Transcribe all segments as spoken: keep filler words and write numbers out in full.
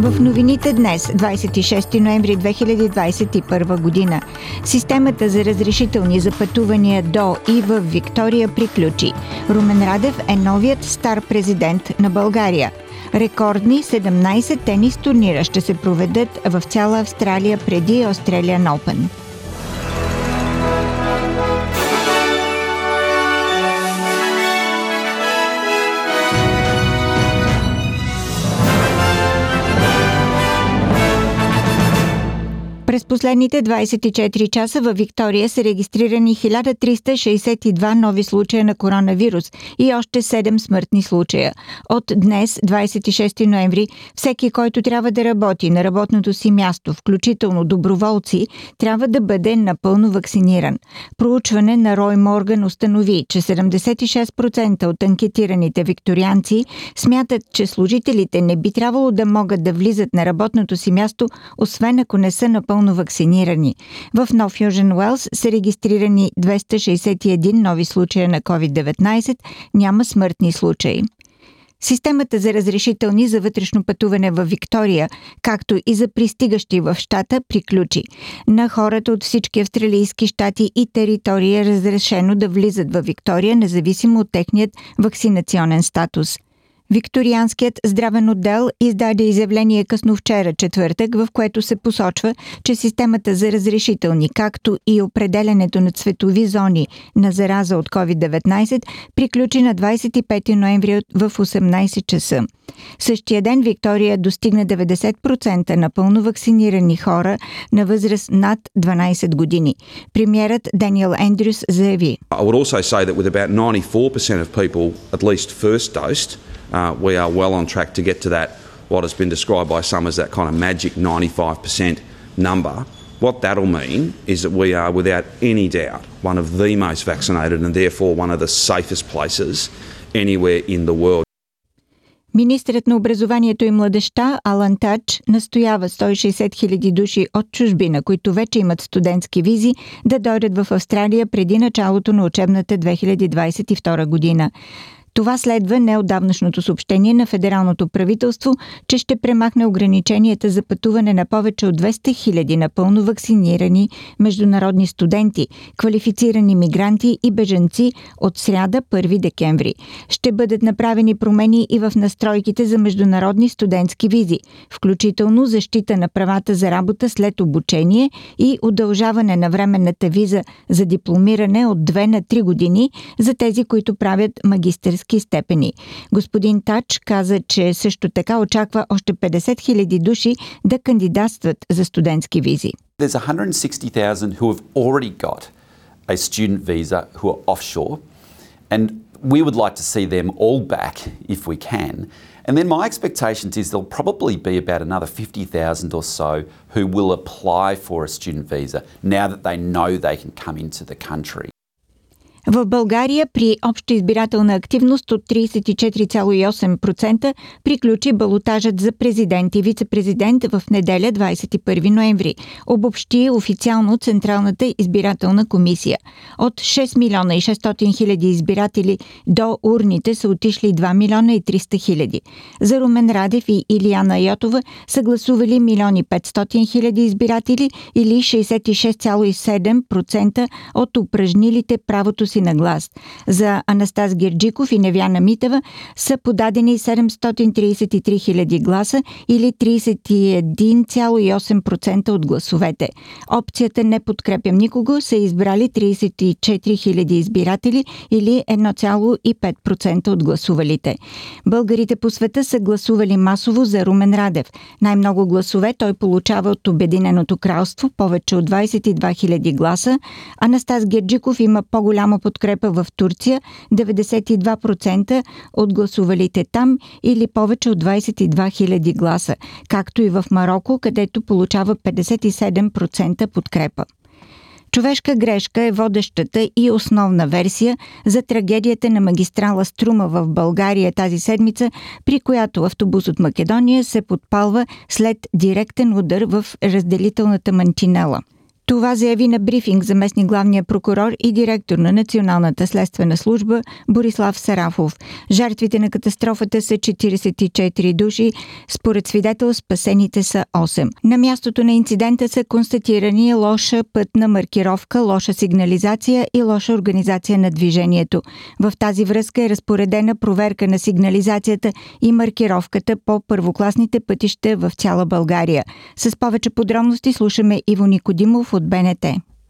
В новините днес, двадесет и шести ноември две хиляди двадесет и първа година, системата за разрешителни за пътувания до и в Виктория приключи. Румен Радев е новият стар президент на България. Рекордни седемнадесет тенис турнира ще се проведат в цяла Австралия преди Australian Open. През последните двадесет и четири часа във Виктория са регистрирани хиляда триста шестдесет и два нови случая на коронавирус и още седем смъртни случая. От днес, двадесет и шести ноември, всеки, който трябва да работи на работното си място, включително доброволци, трябва да бъде напълно вакциниран. Проучване на Рой Морган установи, че седемдесет и шест процента от анкетираните викторианци смятат, че служителите не би трябвало да могат да влизат на работното си място, освен ако не са напълно вакцинирани. В Нов Южен Уелс са регистрирани двеста шестдесет и един нови случая на ковид деветнадесет, няма смъртни случаи. Системата за разрешителни за вътрешно пътуване във Виктория, както и за пристигащи в щата, приключи. На хората от всички австралийски щати и територии е разрешено да влизат във Виктория, независимо от техният вакцинационен статус. Викторианският здравен отдел издаде изявление късно вчера, четвъртък, в което се посочва, че системата за разрешителни, както и определенето на цветови зони на зараза от ковид деветнадесет, приключи на двадесет и пети ноември в осемнадесет часа. Същия ден Виктория достигна деветдесет процента напълно вакцинирани хора на възраст над дванадесет години. Премиерът Даниел Ендрюс заяви: I would also say that with about ninety-four percent of people at least first dosed, Uh, we are well on track to get to that, what has been described by some as that kind of magic ninety-five percent number. What that'll mean is that we are, without any doubt, one of the most vaccinated and therefore one of the safest places anywhere in the world. Министрът на образованието и младежта Алан Тач настоява сто и шестдесет хиляди души от чужбина, които вече имат студентски визи, да дойдат в Австралия преди началото на учебната две хиляди двадесет и втора година. Това следва неотдавнашното съобщение на федералното правителство, че ще премахне ограниченията за пътуване на повече от двеста хиляди напълно вакцинирани международни студенти, квалифицирани мигранти и бежанци от сряда, първи декември. Ще бъдат направени промени и в настройките за международни студентски визи, включително защита на правата за работа след обучение и удължаване на временната виза за дипломиране от две на три години за тези, които правят магистърски степени. Господин Тач каза, че също така очаква още петдесет хиляди души да кандидатстват за студентски визи. There's one hundred sixty thousand who have already got a student visa who are offshore, and we would like to see them all back if we can. And then my expectations is there'll probably be about another fifty thousand or so who will apply for a student visa now that they know they can come into the country. В България при обща избирателна активност от тридесет и четири цяло и осем процента приключи балотажът за президент и вице-президент в неделя, двадесет и първи ноември. Обобщи официално Централната избирателна комисия. От шест милиона и шестстотин хиляди избиратели до урните са отишли два милиона и триста хиляди. За Румен Радев и Илияна Йотова са гласували един милион и петстотин хиляди избиратели или шестдесет и шест цяло и седем процента от упражнилите правото си на глас. За Анастас Герджиков и Невяна Митева са подадени седемстотин тридесет и три хиляди гласа или тридесет и един цяло и осем процента от гласовете. Опцията "Не подкрепям никого" са избрали тридесет и четири хиляди избиратели или едно цяло и пет процента от гласувалите. Българите по света са гласували масово за Румен Радев. Най-много гласове той получава от Обединеното кралство, повече от двадесет и две хиляди гласа. Анастас Герджиков има по-голямо подкрепа в Турция, деветдесет и два процента от гласувалите там или повече от двадесет и две хиляди гласа, както и в Мароко, където получава петдесет и седем процента подкрепа. Човешка грешка е водещата и основна версия за трагедията на магистрала Струма в България тази седмица, при която автобус от Македония се подпалва след директен удар в разделителната мантинела. Това заяви на брифинг заместник главния прокурор и директор на Националната следствена служба Борислав Сарафов. Жертвите на катастрофата са четиридесет и четири души, според свидетел спасените са осем. На мястото на инцидента са констатирани лоша пътна маркировка, лоша сигнализация и лоша организация на движението. В тази връзка е разпоредена проверка на сигнализацията и маркировката по първокласните пътища в цяла България. С повече подробности слушаме Иво Никодимов от БНТ.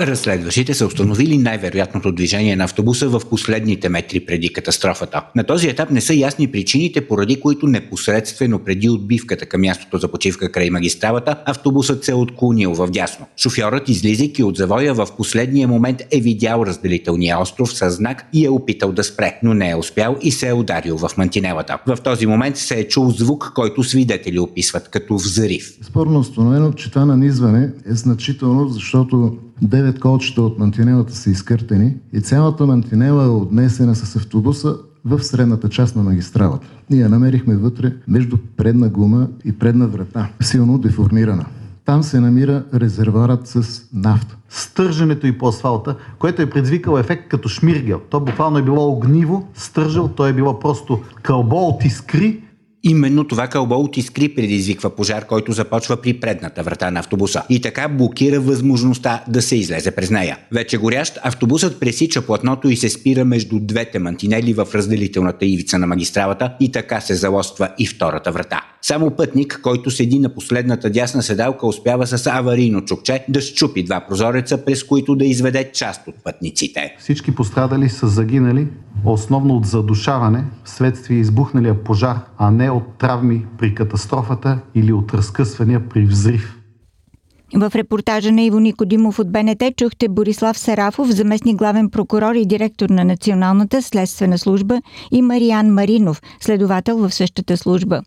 Разследващите са установили най-вероятното движение на автобуса в последните метри преди катастрофата. На този етап не са ясни причините, поради които непосредствено преди отбивката към мястото за почивка край магистралата, автобусът се е отклонил в дясно. Шофьорът, излизайки от завоя, в последния момент е видял разделителния остров със знак и е опитал да спре, но не е успял и се е ударил в мантинелата. В този момент се е чул звук, който свидетели описват като взрив. Спорно установено, че това нанизване е значително, защото девет колчета от мантинелата са изкъртени и цялата мантинела е отнесена с автобуса в средната част на магистралата. Ние намерихме вътре между предна гума и предна врата, силно деформирана. Там се намира резервоарът с нафта. Стържането и по асфалта, което е предизвикало ефект като шмиргел. То буквално е било огниво, стържал, то е било просто кълбо от искри. Именно това кълбо от искри предизвиква пожар, който започва при предната врата на автобуса и така блокира възможността да се излезе през нея. Вече горящ, автобусът пресича платното и се спира между двете мантинели в разделителната ивица на магистралата и така се залоства и втората врата. Само пътник, който седи на последната дясна седалка, успява с аварийно чукче да счупи два прозореца, през които да изведе част от пътниците. Всички пострадали са загинали основно от задушаване вследствие избухналия пожар, а не от травми при катастрофата или от разкъсвания при взрив. В репортажа на Иво Никодимов от БНТ чухте Борислав Сарафов, заместник главен прокурор и директор на Националната следствена служба, и Мариан Маринов, следовател в същата служба.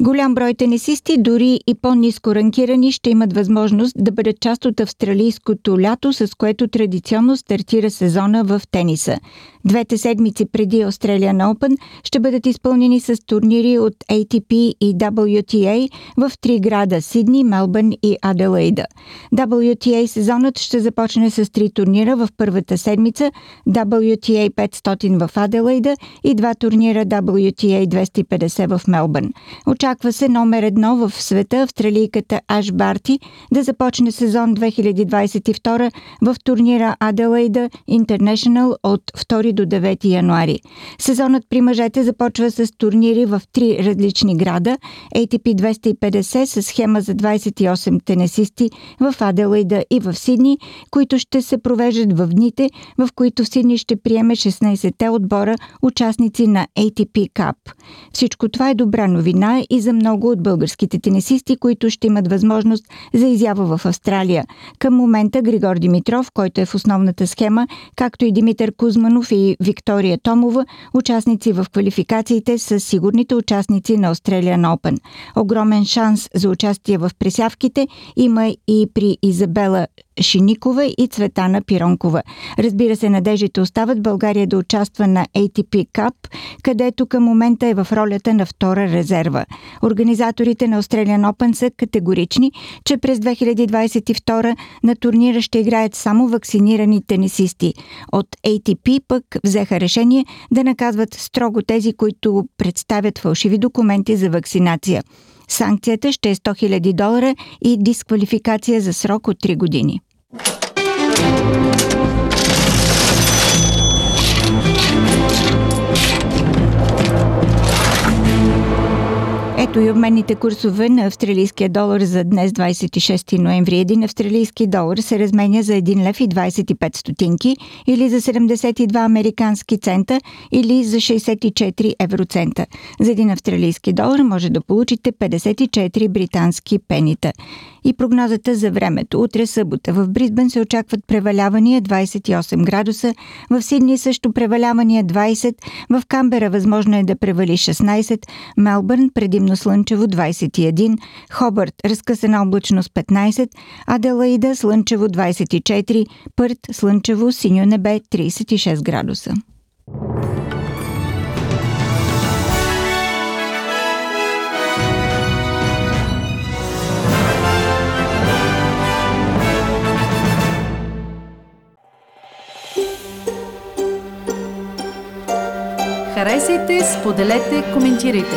Голям брой тенисисти, дори и по-ниско ранкирани, ще имат възможност да бъдат част от австралийското лято, с което традиционно стартира сезона в тениса. Двете седмици преди Australian Open ще бъдат изпълнени с турнири от Ей Ти Пи и Дабъл Ю Ти Ей в три града – Сидни, Мелбърн и Аделаида. Дабъл Ю Ти Ей сезонът ще започне с три турнира в първата седмица – Дабъл Ю Ти Ей петстотин в Аделаида и два турнира Дабъл Ю Ти Ей двеста и петдесет в Мелбърн. Очаква се номер едно в света, австралийката Аш Барти, да започне сезон две хиляди двадесет и втора в турнира Аделаида International от втори до девети януари. Сезонът при мъжете започва с турнири в три различни града. Ей Ти Пи двеста и петдесет с схема за двадесет и осем тенесисти в Аделаида и в Сидни, които ще се провеждат в дните, в които в Сидни ще приеме шестнадесетте отбора, участници на Ей Ти Пи Cup. Всичко това е добра новина и за много от българските тенисисти, които ще имат възможност за изява в Австралия. Към момента Григор Димитров, който е в основната схема, както и Димитър Кузманов и Виктория Томова, участници в квалификациите, са сигурните участници на Australian Open. Огромен шанс за участие в пресявките има и при Изабела Шиникова и Цветана Пиронкова. Разбира се, надеждите остават България да участва на Ей Ти Пи Cup, където към момента е в ролята на втора резерва. Организаторите на Australian Open са категорични, че през две хиляди двадесет и втора на турнира ще играят само вакцинирани тенисисти. От Ей Ти Пи пък взеха решение да наказват строго тези, които представят фалшиви документи за вакцинация. Санкцията ще е сто хиляди долара и дисквалификация за срок от три години. Ето и обменните курсове на австралийския долар за днес, двадесет и шести ноември. Един австралийски долар се разменя за един лев и двадесет и пет стотинки или за седемдесет и два американски цента или за шестдесет и четири евроцента. За един австралийски долар може да получите петдесет и четири британски пенита. И прогнозата за времето. Утре събота в Бризбен се очакват превалявания двадесет и осем градуса, в Сидни също превалявания двадесет, в Камбера възможно е да превали шестнадесет, Мелбърн предимно слънчево двадесет и едно, Хобърт разкъсана облачност петнадесет, Аделаида слънчево двадесет и четири, Пърт слънчево синьо небе тридесет и шест градуса. Харесайте, споделете, коментирайте.